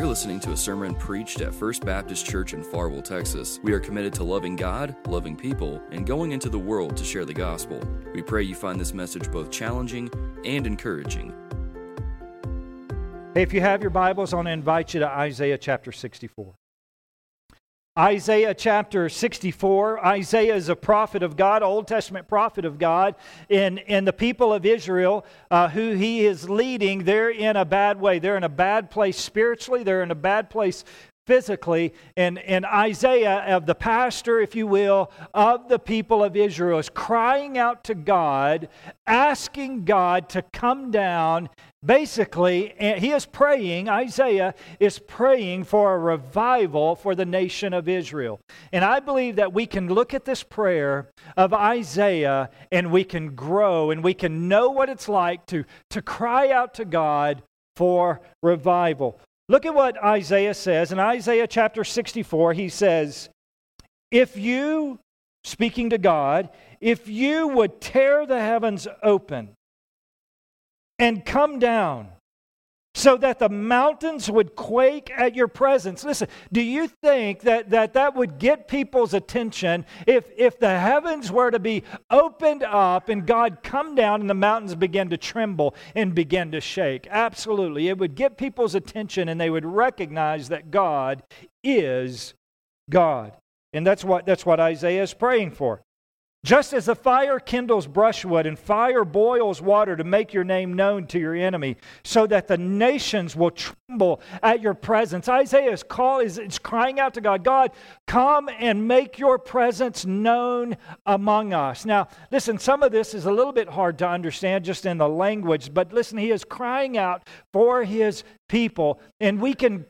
You're listening to a sermon preached at First Baptist Church in Farwell, Texas. We are committed to loving God, loving people, and going into the world to share the gospel. We pray you find this message both challenging and encouraging. Hey, if you have your Bibles, I want to invite you to Isaiah chapter 64. Isaiah chapter 64. Isaiah is a prophet of God, Old Testament prophet of God, in the people of Israel who he is leading. They're in a bad way. They're in a bad place spiritually. They're in a bad place physically. And Isaiah, of the pastor, if you will, of the people of Israel, is crying out to God, asking God to come down. Basically, he is praying, Isaiah is praying for a revival for the nation of Israel. And I believe that we can look at this prayer of Isaiah and we can grow and we can know what it's like to cry out to God for revival. Look at what Isaiah says. In Isaiah chapter 64, he says, if you, speaking to God, if you would tear the heavens open and come down so that the mountains would quake at your presence. Listen, do you think that would get people's attention if the heavens were to be opened up and God come down and the mountains began to tremble and began to shake? Absolutely. It would get people's attention and they would recognize that God is God. And that's what Isaiah is praying for. Just as the fire kindles brushwood and fire boils water to make your name known to your enemy, so that the nations will tremble at your presence. Isaiah is crying out to God, God, come and make your presence known among us. Now, listen, some of this is a little bit hard to understand just in the language, but listen, he is crying out for his people, and we can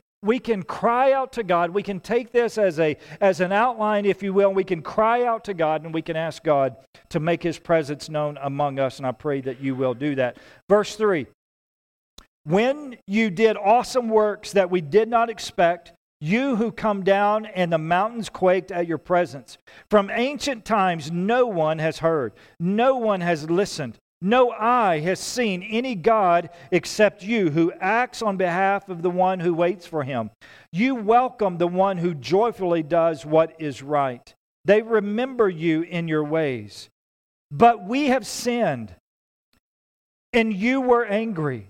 cry out to God. We can take this as an outline, if you will. We can cry out to God and we can ask God to make His presence known among us. And I pray that you will do that. Verse 3. When you did awesome works that we did not expect, you who come down and the mountains quaked at your presence. From ancient times no one has heard. No one has listened. No eye has seen any God except you who acts on behalf of the one who waits for him. You welcome the one who joyfully does what is right. They remember you in your ways. But we have sinned, and you were angry.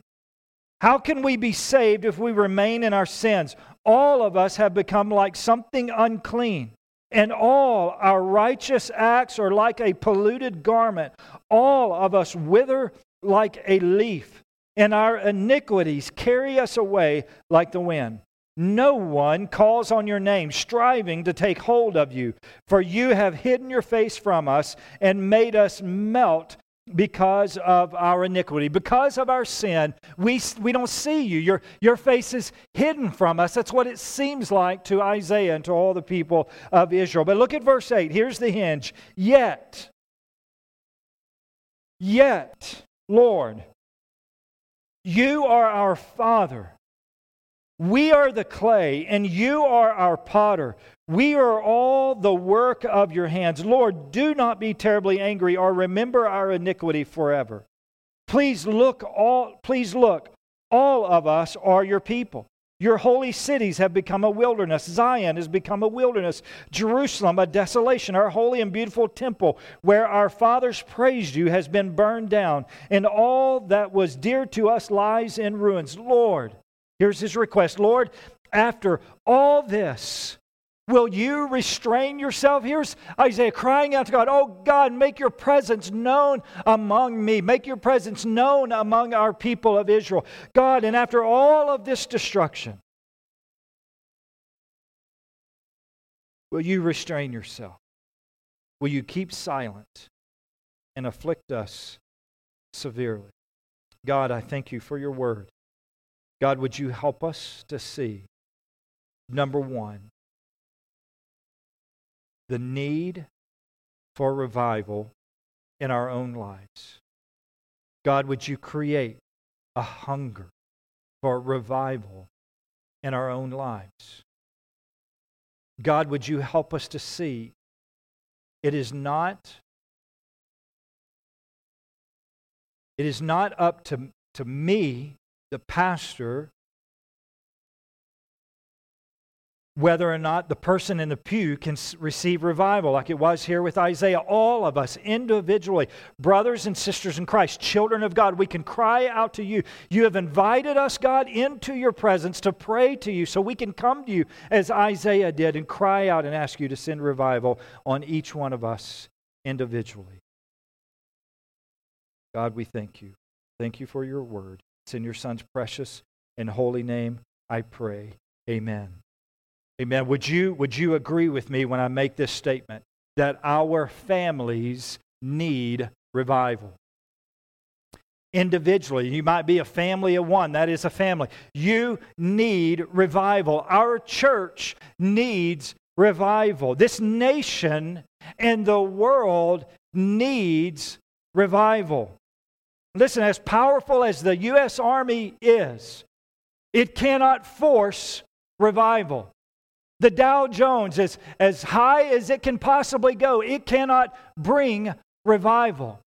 How can we be saved if we remain in our sins? All of us have become like something unclean. And all our righteous acts are like a polluted garment. All of us wither like a leaf, and our iniquities carry us away like the wind. No one calls on your name, striving to take hold of you, for you have hidden your face from us and made us melt because of our iniquity. Because of our sin, we don't see you. Your face is hidden from us. That's what it seems like to Isaiah and to all the people of Israel. But look at verse 8. Here's the hinge. Yet, Lord, you are our Father. We are the clay, and you are our potter. We are all the work of your hands. Lord, do not be terribly angry or remember our iniquity forever. Please look. All of us are your people. Your holy cities have become a wilderness. Zion has become a wilderness. Jerusalem, a desolation. Our holy and beautiful temple, where our fathers praised you, has been burned down, and all that was dear to us lies in ruins. Lord, here's his request. Lord, after all this, will you restrain yourself? Here's Isaiah crying out to God, oh God, make your presence known among me. Make your presence known among our people of Israel. God, and after all of this destruction, will you restrain yourself? Will you keep silent and afflict us severely? God, I thank you for your word. God, would you help us to see, number one, the need for revival in our own lives. God, would you create a hunger for revival in our own lives? God, would you help us to see it is not up to me, the pastor, whether or not the person in the pew can receive revival, like it was here with Isaiah. All of us individually, brothers and sisters in Christ, children of God, we can cry out to you. You have invited us, God, into your presence to pray to you, so we can come to you as Isaiah did and cry out and ask you to send revival on each one of us individually. God, we thank you. Thank you for your word. It's in your Son's precious and holy name I pray. Amen. Amen. Would you agree with me when I make this statement that our families need revival? Individually, you might be a family of one. That is a family. You need revival. Our church needs revival. This nation and the world needs revival. Listen, as powerful as the U.S. Army is, it cannot force revival. The Dow Jones, as high as it can possibly go, it cannot bring revival.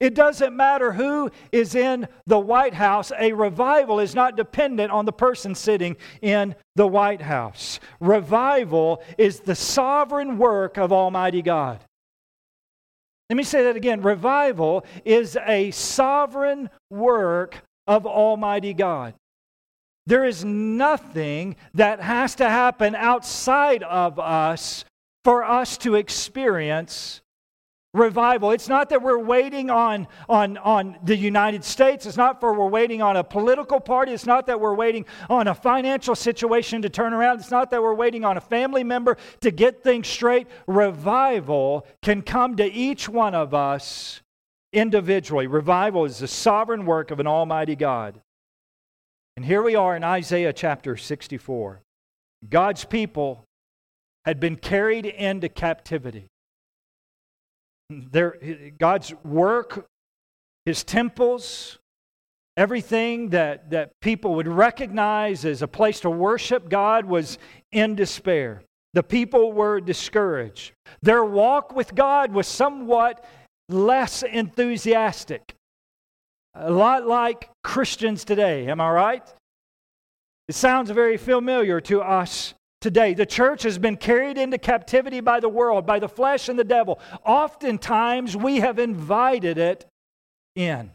It doesn't matter who is in the White House. A revival is not dependent on the person sitting in the White House. Revival is the sovereign work of Almighty God. Let me say that again. Revival is a sovereign work of Almighty God. There is nothing that has to happen outside of us for us to experience revival. It's not that we're waiting on the United States. It's not for we're waiting on a political party. It's not that we're waiting on a financial situation to turn around. It's not that we're waiting on a family member to get things straight. Revival can come to each one of us individually. Revival is the sovereign work of an Almighty God. And here we are in Isaiah chapter 64. God's people had been carried into captivity. God's work, His temples, everything that people would recognize as a place to worship God was in despair. The people were discouraged. Their walk with God was somewhat less enthusiastic. A lot like Christians today, am I right? It sounds very familiar to us today. The church has been carried into captivity by the world, by the flesh and the devil. Oftentimes, we have invited it in.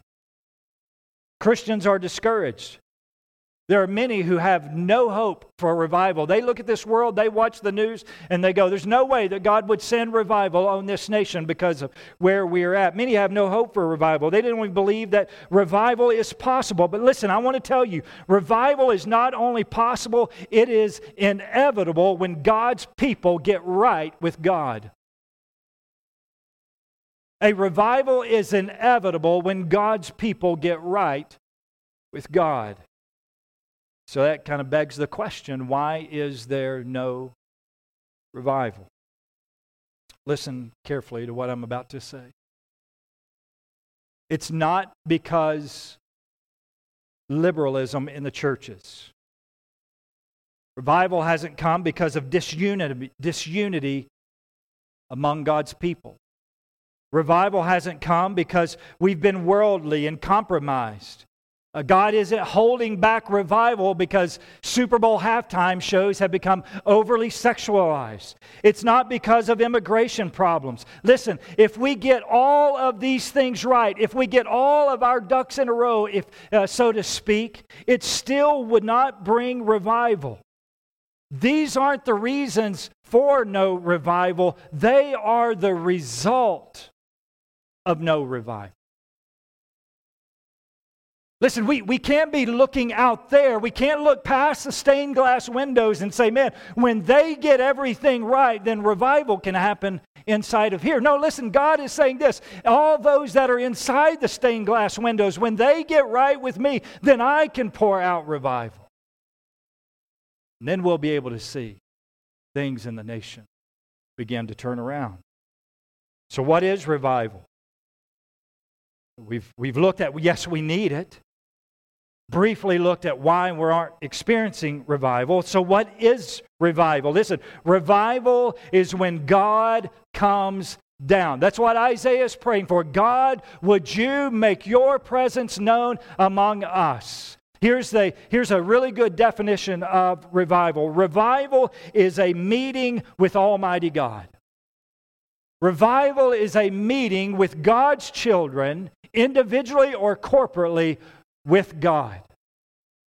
Christians are discouraged. There are many who have no hope for revival. They look at this world, they watch the news, and they go, there's no way that God would send revival on this nation because of where we are at. Many have no hope for revival. They didn't even believe that revival is possible. But listen, I want to tell you, revival is not only possible, it is inevitable when God's people get right with God. A revival is inevitable when God's people get right with God. So that kind of begs the question, why is there no revival? Listen carefully to what I'm about to say. It's not because liberalism in the churches. Revival hasn't come because of disunity among God's people. Revival hasn't come because we've been worldly and compromised. God isn't holding back revival because Super Bowl halftime shows have become overly sexualized. It's not because of immigration problems. Listen, if we get all of these things right, if we get all of our ducks in a row, so to speak, it still would not bring revival. These aren't the reasons for no revival. They are the result of no revival. Listen, we can't be looking out there. We can't look past the stained glass windows and say, man, when they get everything right, then revival can happen inside of here. No, listen, God is saying this. All those that are inside the stained glass windows, when they get right with me, then I can pour out revival. And then we'll be able to see things in the nation begin to turn around. So what is revival? We've looked at, yes, we need it. Briefly looked at why we aren't experiencing revival. So what is revival? Listen, revival is when God comes down. That's what Isaiah is praying for. God, would you make your presence known among us? Here's a really good definition of revival. Revival is a meeting with Almighty God. Revival is a meeting with God's children, individually or corporately, with God.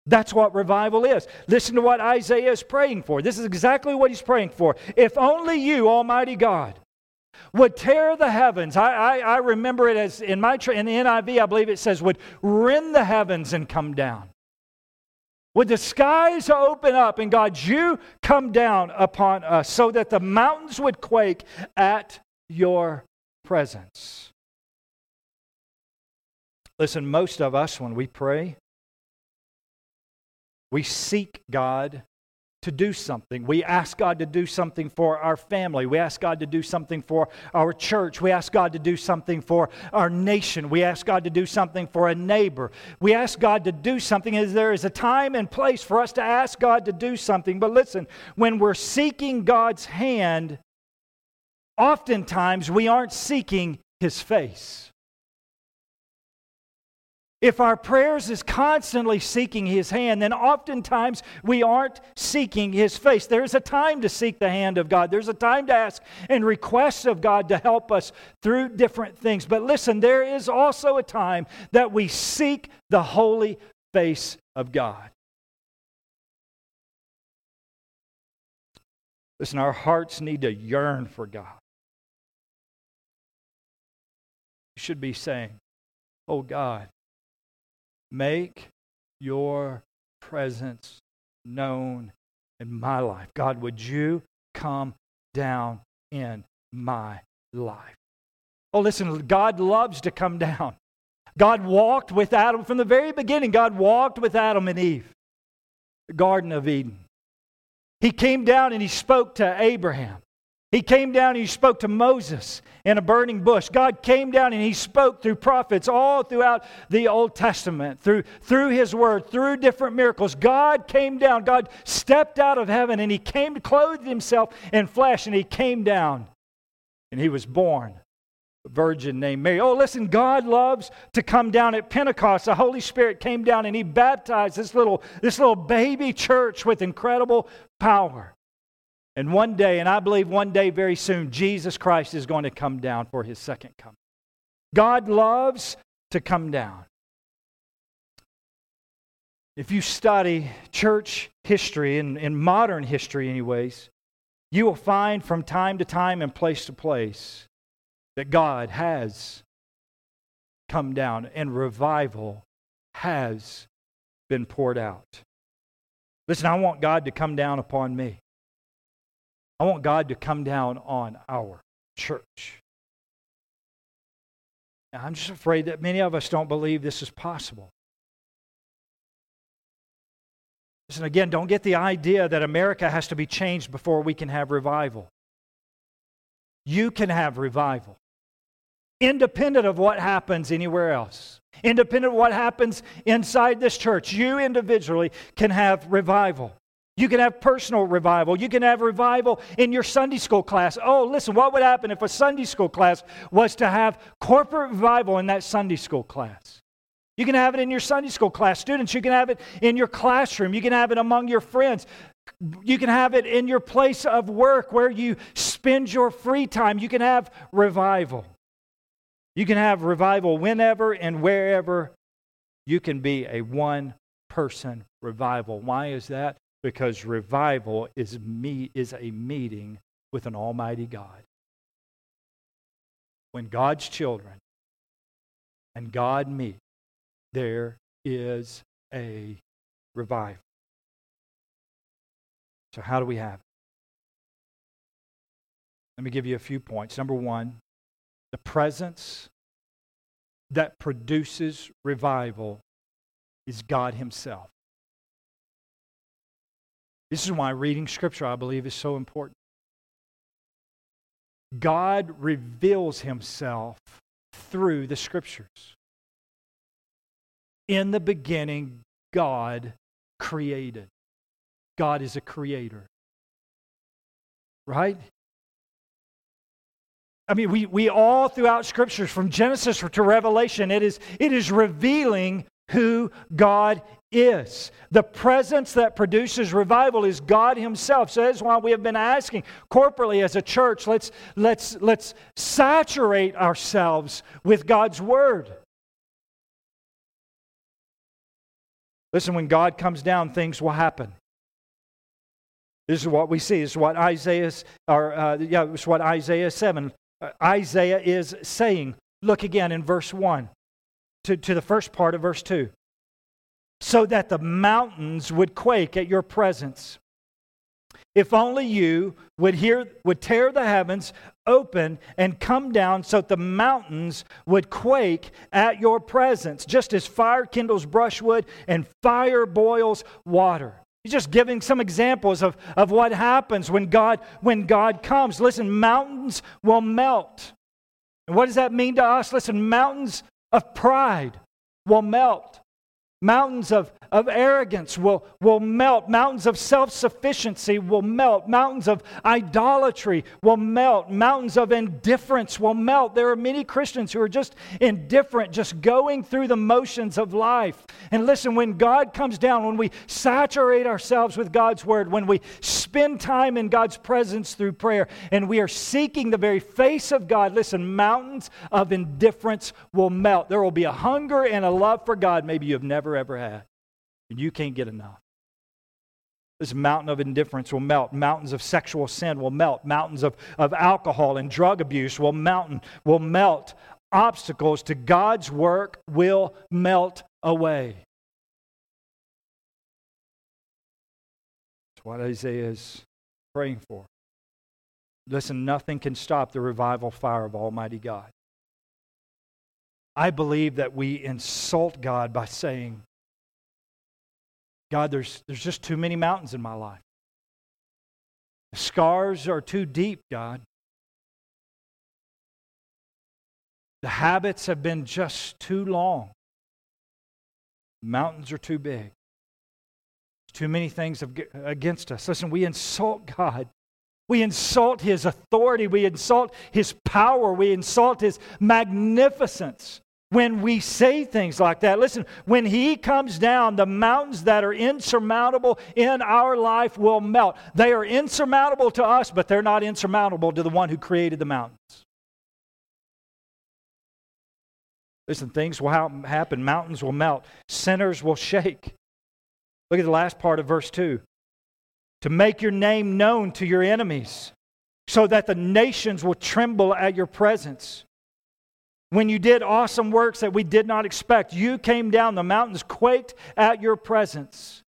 That's what revival is. Listen to what Isaiah is praying for. This is exactly what he's praying for. If only you, Almighty God, would tear the heavens. I remember it as in the NIV, I believe it says, would rend the heavens and come down. Would the skies open up and God, you come down upon us so that the mountains would quake at your presence. Listen, most of us, when we pray, we seek God to do something. We ask God to do something for our family. We ask God to do something for our church. We ask God to do something for our nation. We ask God to do something for a neighbor. We ask God to do something. As there is a time and place for us to ask God to do something. But listen, when we're seeking God's hand, oftentimes we aren't seeking His face. If our prayers is constantly seeking His hand, then oftentimes we aren't seeking His face. There's a time to seek the hand of God. There's a time to ask and request of God to help us through different things. But listen, there is also a time that we seek the holy face of God. Listen, our hearts need to yearn for God. You should be saying, oh God, make your presence known in my life. God, would you come down in my life? Oh, listen, God loves to come down. God walked with Adam from the very beginning. God walked with Adam and Eve, the Garden of Eden. He came down and He spoke to Abraham. He came down and He spoke to Moses in a burning bush. God came down and He spoke through prophets all throughout the Old Testament, through His Word, through different miracles. God came down. God stepped out of heaven and He came, clothed Himself in flesh, and He came down and He was born a virgin named Mary. Oh, listen, God loves to come down. At Pentecost, the Holy Spirit came down and He baptized this little baby church with incredible power. And one day, and I believe one day very soon, Jesus Christ is going to come down for His second coming. God loves to come down. If you study church history, in modern history anyways, you will find from time to time and place to place that God has come down and revival has been poured out. Listen, I want God to come down upon me. I want God to come down on our church. Now, I'm just afraid that many of us don't believe this is possible. Listen, again, don't get the idea that America has to be changed before we can have revival. You can have revival, independent of what happens anywhere else. Independent of what happens inside this church, you individually can have revival. You can have personal revival. You can have revival in your Sunday school class. Oh, listen, what would happen if a Sunday school class was to have corporate revival in that Sunday school class? You can have it in your Sunday school class. Students, you can have it in your classroom. You can have it among your friends. You can have it in your place of work where you spend your free time. You can have revival. You can have revival whenever and wherever. You can be a one-person revival. Why is that? Because revival is a meeting with an almighty God. When God's children and God meet, there is a revival. So how do we have it? Let me give you a few points. Number one, the presence that produces revival is God Himself. This is why reading Scripture, I believe, is so important. God reveals Himself through the Scriptures. In the beginning, God created. God is a creator. Right? I mean, we all throughout Scriptures, from Genesis to Revelation, it is revealing who God is. The presence that produces revival is God Himself. So that's why we have been asking corporately as a church, let's saturate ourselves with God's Word. Listen, when God comes down, things will happen. This is what we see. This is what Isaiah is saying. Look again in verse 1 to the first part of verse 2. So that the mountains would quake at your presence. If only you would tear the heavens open and come down so that the mountains would quake at your presence, just as fire kindles brushwood and fire boils water. He's just giving some examples of what happens when God comes. Listen, mountains will melt. And what does that mean to us? Listen, mountains of pride will melt. Mountains of arrogance will melt. Mountains of self-sufficiency will melt. Mountains of idolatry will melt. Mountains of indifference will melt. There are many Christians who are just indifferent, just going through the motions of life. And listen, when God comes down, when we saturate ourselves with God's Word, when we spend time in God's presence through prayer, and we are seeking the very face of God, listen, mountains of indifference will melt. There will be a hunger and a love for God maybe you've never ever had, and you can't get enough. This mountain of indifference will melt. Mountains of sexual sin will melt. Mountains of alcohol and drug abuse will melt. Obstacles to God's work will melt away. That's what Isaiah is praying for. Listen, nothing can stop the revival fire of Almighty God. I believe that we insult God by saying, God, there's just too many mountains in my life. The scars are too deep, God. The habits have been just too long. The mountains are too big. There's too many things against us. Listen, we insult God. We insult His authority. We insult His power. We insult His magnificence. When we say things like that, listen, when He comes down, the mountains that are insurmountable in our life will melt. They are insurmountable to us, but they're not insurmountable to the one who created the mountains. Listen, things will happen. Mountains will melt. Sinners will shake. Look at the last part of verse 2. To make your name known to your enemies, so that the nations will tremble at your presence. When you did awesome works that we did not expect, you came down, the mountains quaked at your presence.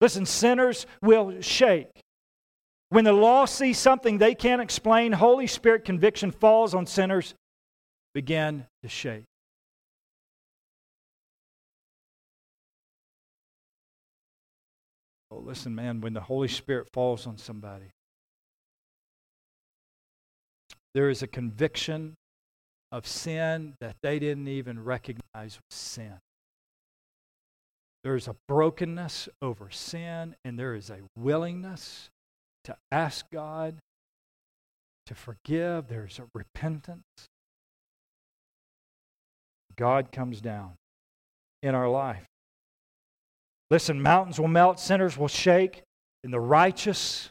Listen, sinners will shake. When the law sees something they can't explain, Holy Spirit conviction falls on sinners, begin to shake. Oh, listen, man, when the Holy Spirit falls on somebody, there is a conviction of sin that they didn't even recognize was sin. There's a brokenness over sin, and there is a willingness to ask God to forgive. There's a repentance. God comes down in our life. Listen, mountains will melt, sinners will shake, and the righteous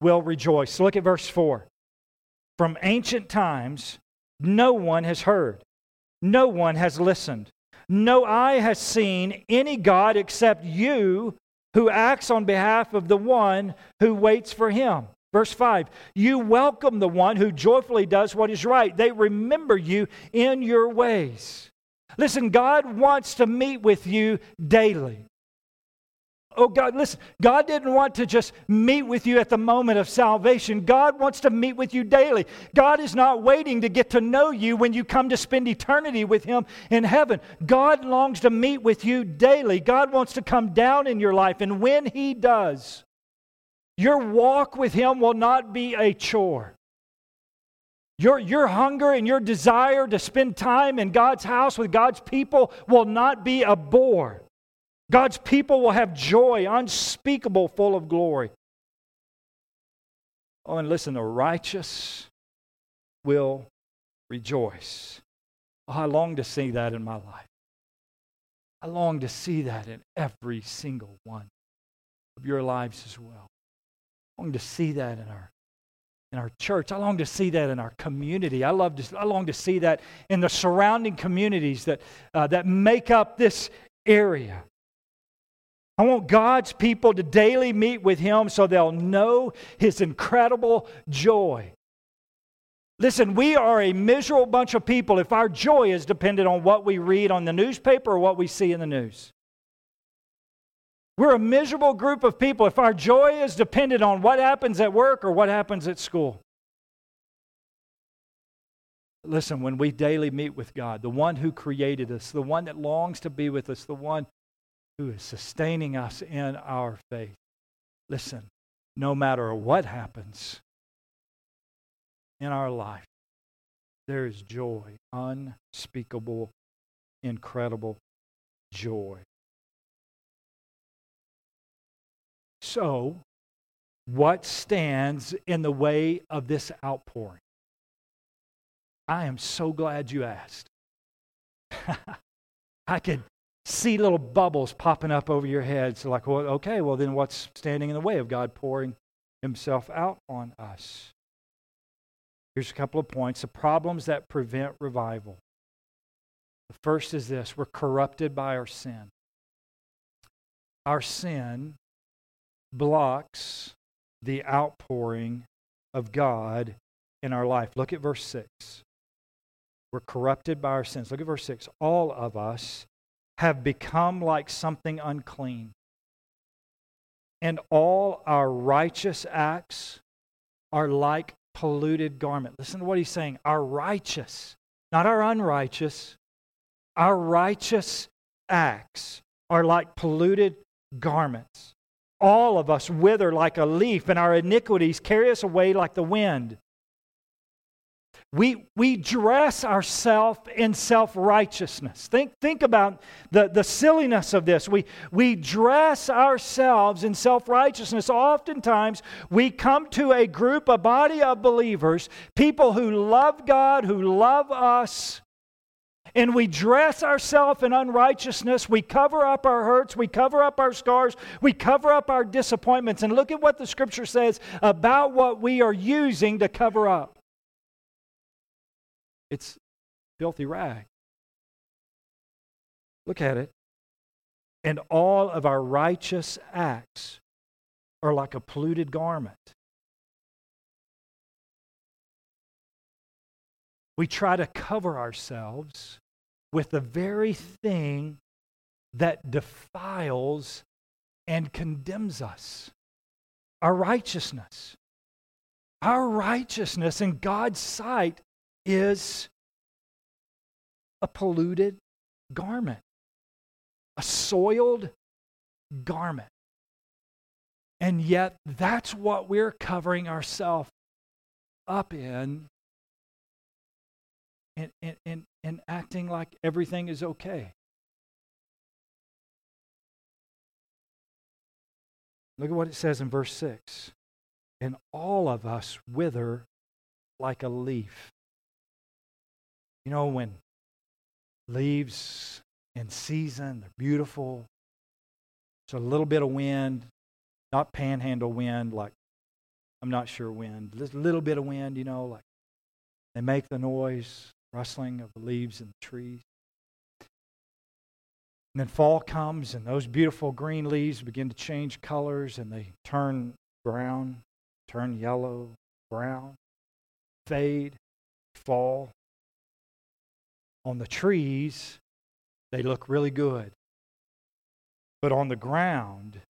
will rejoice. Look at verse 4. From ancient times, no one has heard. No one has listened. No eye has seen any God except you who acts on behalf of the one who waits for Him. Verse 5, you welcome the one who joyfully does what is right. They remember you in your ways. Listen, God wants to meet with you daily. Oh God, listen, God didn't want to just meet with you at the moment of salvation. God wants to meet with you daily. God is not waiting to get to know you when you come to spend eternity with Him in heaven. God longs to meet with you daily. God wants to come down in your life, and when He does, your walk with Him will not be a chore. Your hunger and your desire to spend time in God's house with God's people will not be a bore. God's people will have joy unspeakable, full of glory. Oh, and listen, the righteous will rejoice. Oh, I long to see that in my life. I long to see that in every single one of your lives as well. I long to see that in our church. I long to see that in our community. I long to see that in the surrounding communities that make up this area. I want God's people to daily meet with Him so they'll know His incredible joy. Listen, we are a miserable bunch of people if our joy is dependent on what we read on the newspaper or what we see in the news. We're a miserable group of people if our joy is dependent on what happens at work or what happens at school. Listen, when we daily meet with God, the one who created us, the one that longs to be with us, the one who is sustaining us in our faith. Listen, no matter what happens in our life, there is joy, unspeakable, incredible joy. So, what stands in the way of this outpouring? I am so glad you asked. I could see little bubbles popping up over your heads like, well, okay, well then what's standing in the way of God pouring Himself out on us? Here's a couple of points. The problems that prevent revival. The first is this: we're corrupted by our sin. Our sin blocks the outpouring of God in our life. Look at verse 6. We're corrupted by our sins. Look at verse 6. All of us have become like something unclean, and all our righteous acts are like polluted garment. Listen to what he's saying. Our righteous, not our unrighteous, our righteous acts are like polluted garments. All of us wither like a leaf, and our iniquities carry us away like the wind. We dress ourselves in self-righteousness. Think about the silliness of this. We dress ourselves in self-righteousness. Oftentimes, we come to a group, a body of believers, people who love God, who love us, and we dress ourselves in unrighteousness. We cover up our hurts. We cover up our scars. We cover up our disappointments. And look at what the Scripture says about what we are using to cover up. It's filthy rag. Look at it. And all of our righteous acts are like a polluted garment. We try to cover ourselves with the very thing that defiles and condemns us, our righteousness. Our righteousness in God's sight is a polluted garment, a soiled garment. And yet, that's what we're covering ourselves up in. And acting like everything is okay. Look at what it says in verse 6. And all of us wither like a leaf. You know, when leaves in season, they're beautiful. It's a little bit of wind, not panhandle wind, like I'm not sure wind. Just a little bit of wind, you know, like they make the noise, rustling of the leaves and the trees. And then fall comes, and those beautiful green leaves begin to change colors, and they turn brown, turn yellow, brown, fade, fall. On the trees, they look really good. But on the ground,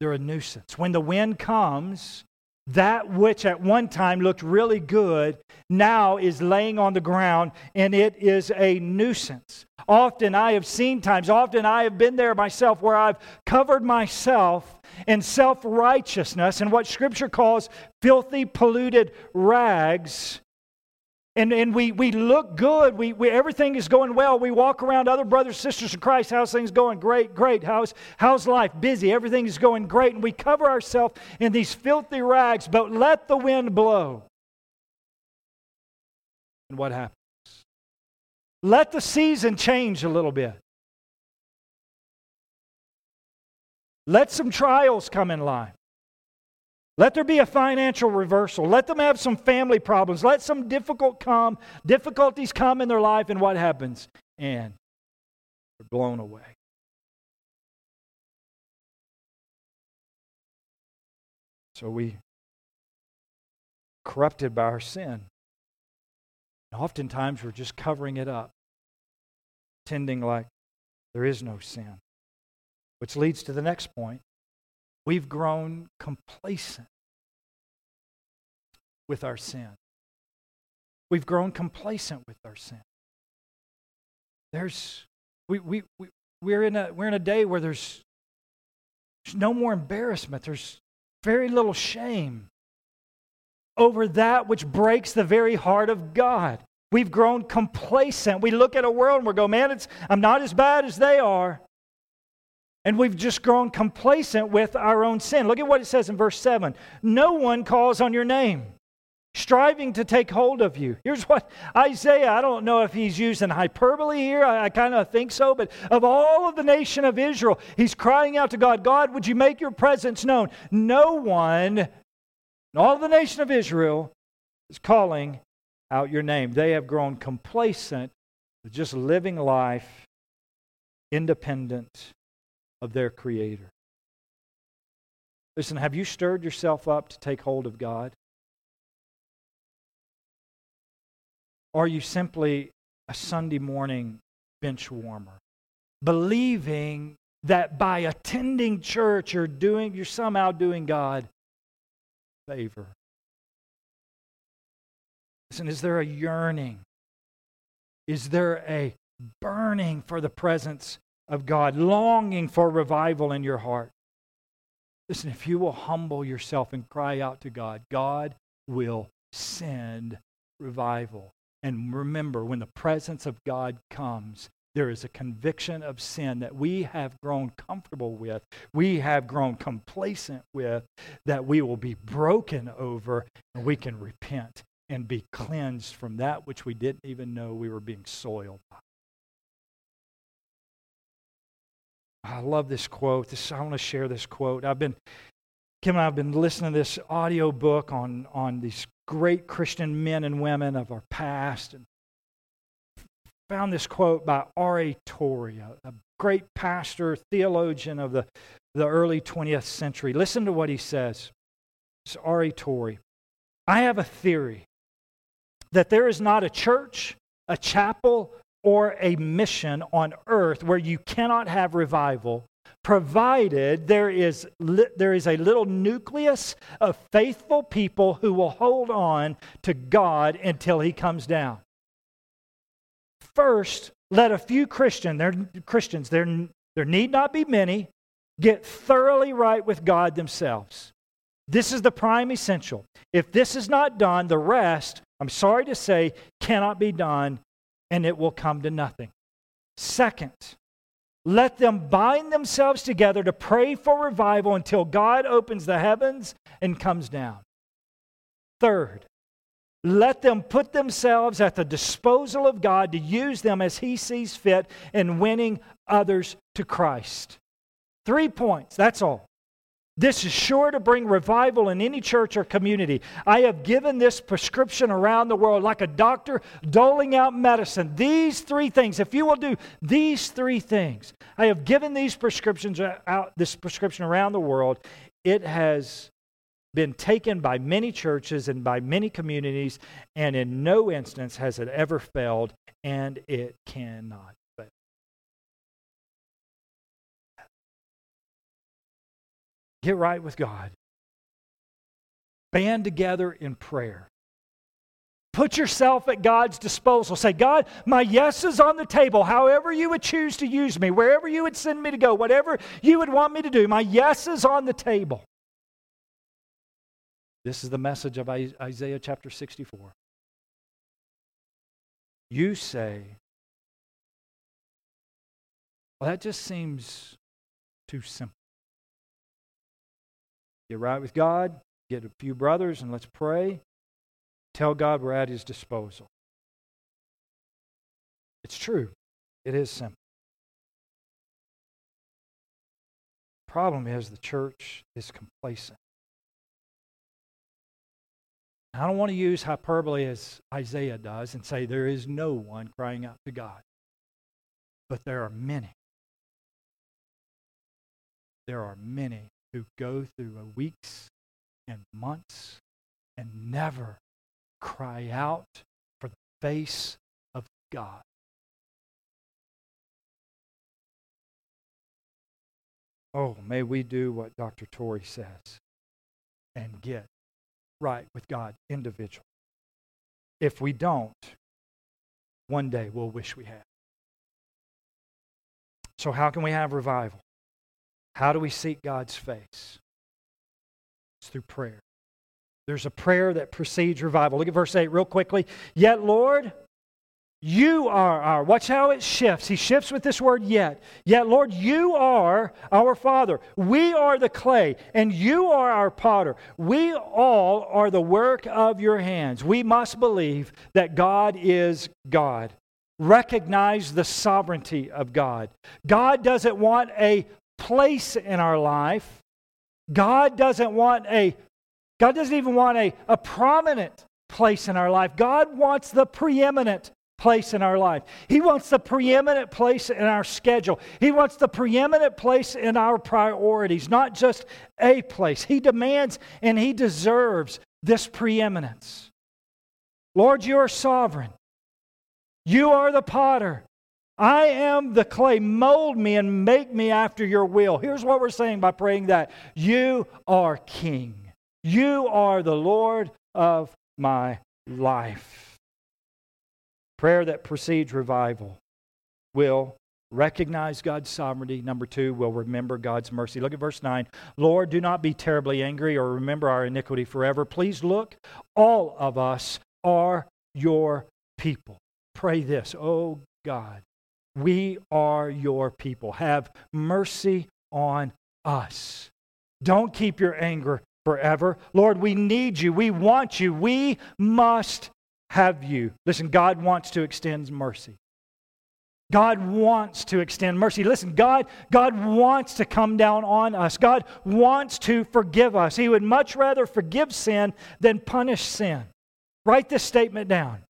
they're a nuisance. When the wind comes, that which at one time looked really good now is laying on the ground, and it is a nuisance. Often I have been there myself where I've covered myself in self-righteousness and what Scripture calls filthy, polluted rags. And we look good. We everything is going well. We walk around other brothers, sisters in Christ. How's things going? Great. How's life? Busy. Everything is going great. And we cover ourselves in these filthy rags, but let the wind blow. And what happens? Let the season change a little bit. Let some trials come in line. Let there be a financial reversal. Let them have some family problems. Let some difficulties come in their life, and what happens? And they're blown away. So we corrupted by our sin. And oftentimes we're just covering it up, pretending like there is no sin. Which leads to the next point. We've grown complacent with our sin. We've grown complacent with our sin. We're in a day where there's no more embarrassment. There's very little shame over that which breaks the very heart of God. We've grown complacent. We look at a world and we go, man, I'm not as bad as they are. And we've just grown complacent with our own sin. Look at what it says in verse 7. No one calls on your name, striving to take hold of you. Here's what Isaiah, I don't know if he's using hyperbole here. I kind of think so. But of all of the nation of Israel, he's crying out to God, God, would you make your presence known? No one in all of the nation of Israel is calling out your name. They have grown complacent with just living life independent of their Creator. Listen, have you stirred yourself up to take hold of God? Or are you simply a Sunday morning bench warmer, believing that by attending church you're somehow doing God a favor? Listen, is there a yearning? Is there a burning for the presence of God, longing for revival in your heart? Listen, if you will humble yourself and cry out to God, God will send revival. And remember, when the presence of God comes, there is a conviction of sin that we have grown comfortable with, we have grown complacent with, that we will be broken over, and we can repent and be cleansed from that which we didn't even know we were being soiled by. I love this quote. I want to share this quote. Kim and I have been listening to this audio book on these great Christian men and women of our past, and found this quote by R.A. Torrey, a great pastor, theologian of the early 20th century. Listen to what he says. It's R.A. Torrey. I have a theory that there is not a church, a chapel, or a mission on earth where you cannot have revival, provided there is a little nucleus of faithful people who will hold on to God until He comes down. First, let a few Christians, there need not be many, get thoroughly right with God themselves. This is the prime essential. If this is not done, the rest, I'm sorry to say, cannot be done, and it will come to nothing. Second, let them bind themselves together to pray for revival until God opens the heavens and comes down. Third, let them put themselves at the disposal of God to use them as He sees fit in winning others to Christ. 3 points, that's all. This is sure to bring revival in any church or community. I have given this prescription around the world like a doctor doling out medicine. These 3 things, if you will do these 3 things, I have given these prescriptions out, this prescription around the world. It has been taken by many churches and by many communities, and in no instance has it ever failed, and it cannot. Get right with God. Band together in prayer. Put yourself at God's disposal. Say, God, my yes is on the table. However you would choose to use me, wherever you would send me to go, whatever you would want me to do, my yes is on the table. This is the message of Isaiah chapter 64. You say, well, that just seems too simple. Get right with God, get a few brothers, and let's pray. Tell God we're at His disposal. It's true. It is simple. Problem is the church is complacent. I don't want to use hyperbole as Isaiah does and say there is no one crying out to God. But there are many. There are many who go through weeks and months and never cry out for the face of God. Oh, may we do what Dr. Torrey says and get right with God individually. If we don't, one day we'll wish we had. So how can we have revival? How do we seek God's face? It's through prayer. There's a prayer that precedes revival. Look at verse 8 real quickly. Yet, Lord, you are our... Watch how it shifts. He shifts with this word yet. Yet, Lord, you are our Father. We are the clay, and you are our potter. We all are the work of your hands. We must believe that God is God. Recognize the sovereignty of God. God doesn't want a place in our life. God doesn't even want a prominent place in our life. God wants the preeminent place in our life. He wants the preeminent place in our schedule. He wants the preeminent place in our priorities, not just a place. He demands and He deserves this preeminence. Lord, you are sovereign. You are the potter. I am the clay. Mold me and make me after your will. Here's what we're saying by praying that. You are King. You are the Lord of my life. Prayer that precedes revival will recognize God's sovereignty. Number two, will remember God's mercy. Look at verse 9. Lord, do not be terribly angry or remember our iniquity forever. Please look, all of us are your people. Pray this, oh God, we are your people. Have mercy on us. Don't keep your anger forever. Lord, we need you. We want you. We must have you. Listen, God wants to extend mercy. God wants to extend mercy. Listen, God wants to come down on us. God wants to forgive us. He would much rather forgive sin than punish sin. Write this statement down.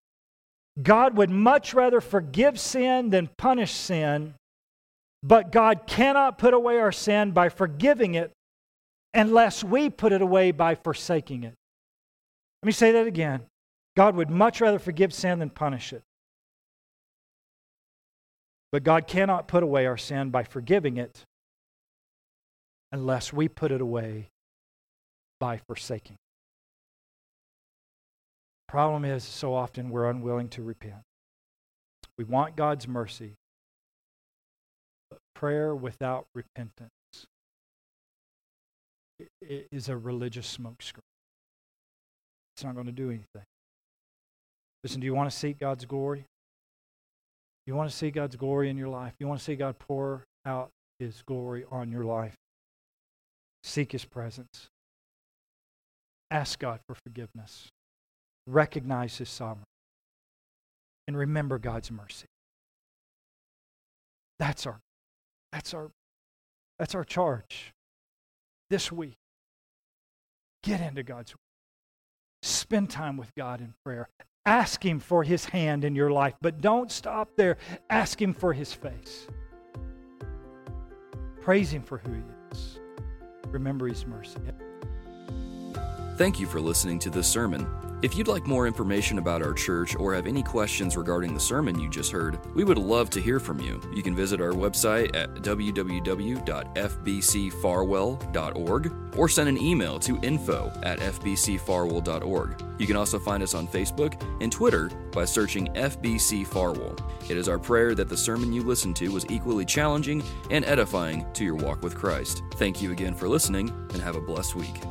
God would much rather forgive sin than punish sin, but God cannot put away our sin by forgiving it unless we put it away by forsaking it. Let me say that again. God would much rather forgive sin than punish it. But God cannot put away our sin by forgiving it unless we put it away by forsaking it. Problem is, so often we're unwilling to repent. We want God's mercy, but prayer without repentance is a religious smokescreen. It's not going to do anything. Listen, do you want to seek God's glory? You want to see God's glory in your life? You want to see God pour out His glory on your life? Seek His presence. Ask God for forgiveness. Recognize His sovereignty. And remember God's mercy. That's our charge. This week, get into God's Word. Spend time with God in prayer. Ask Him for His hand in your life, but don't stop there. Ask Him for His face. Praise Him for who He is. Remember His mercy. Thank you for listening to this sermon. If you'd like more information about our church or have any questions regarding the sermon you just heard, we would love to hear from you. You can visit our website at www.fbcfarwell.org or send an email to info@fbcfarwell.org. You can also find us on Facebook and Twitter by searching FBC Farwell. It is our prayer that the sermon you listened to was equally challenging and edifying to your walk with Christ. Thank you again for listening and have a blessed week.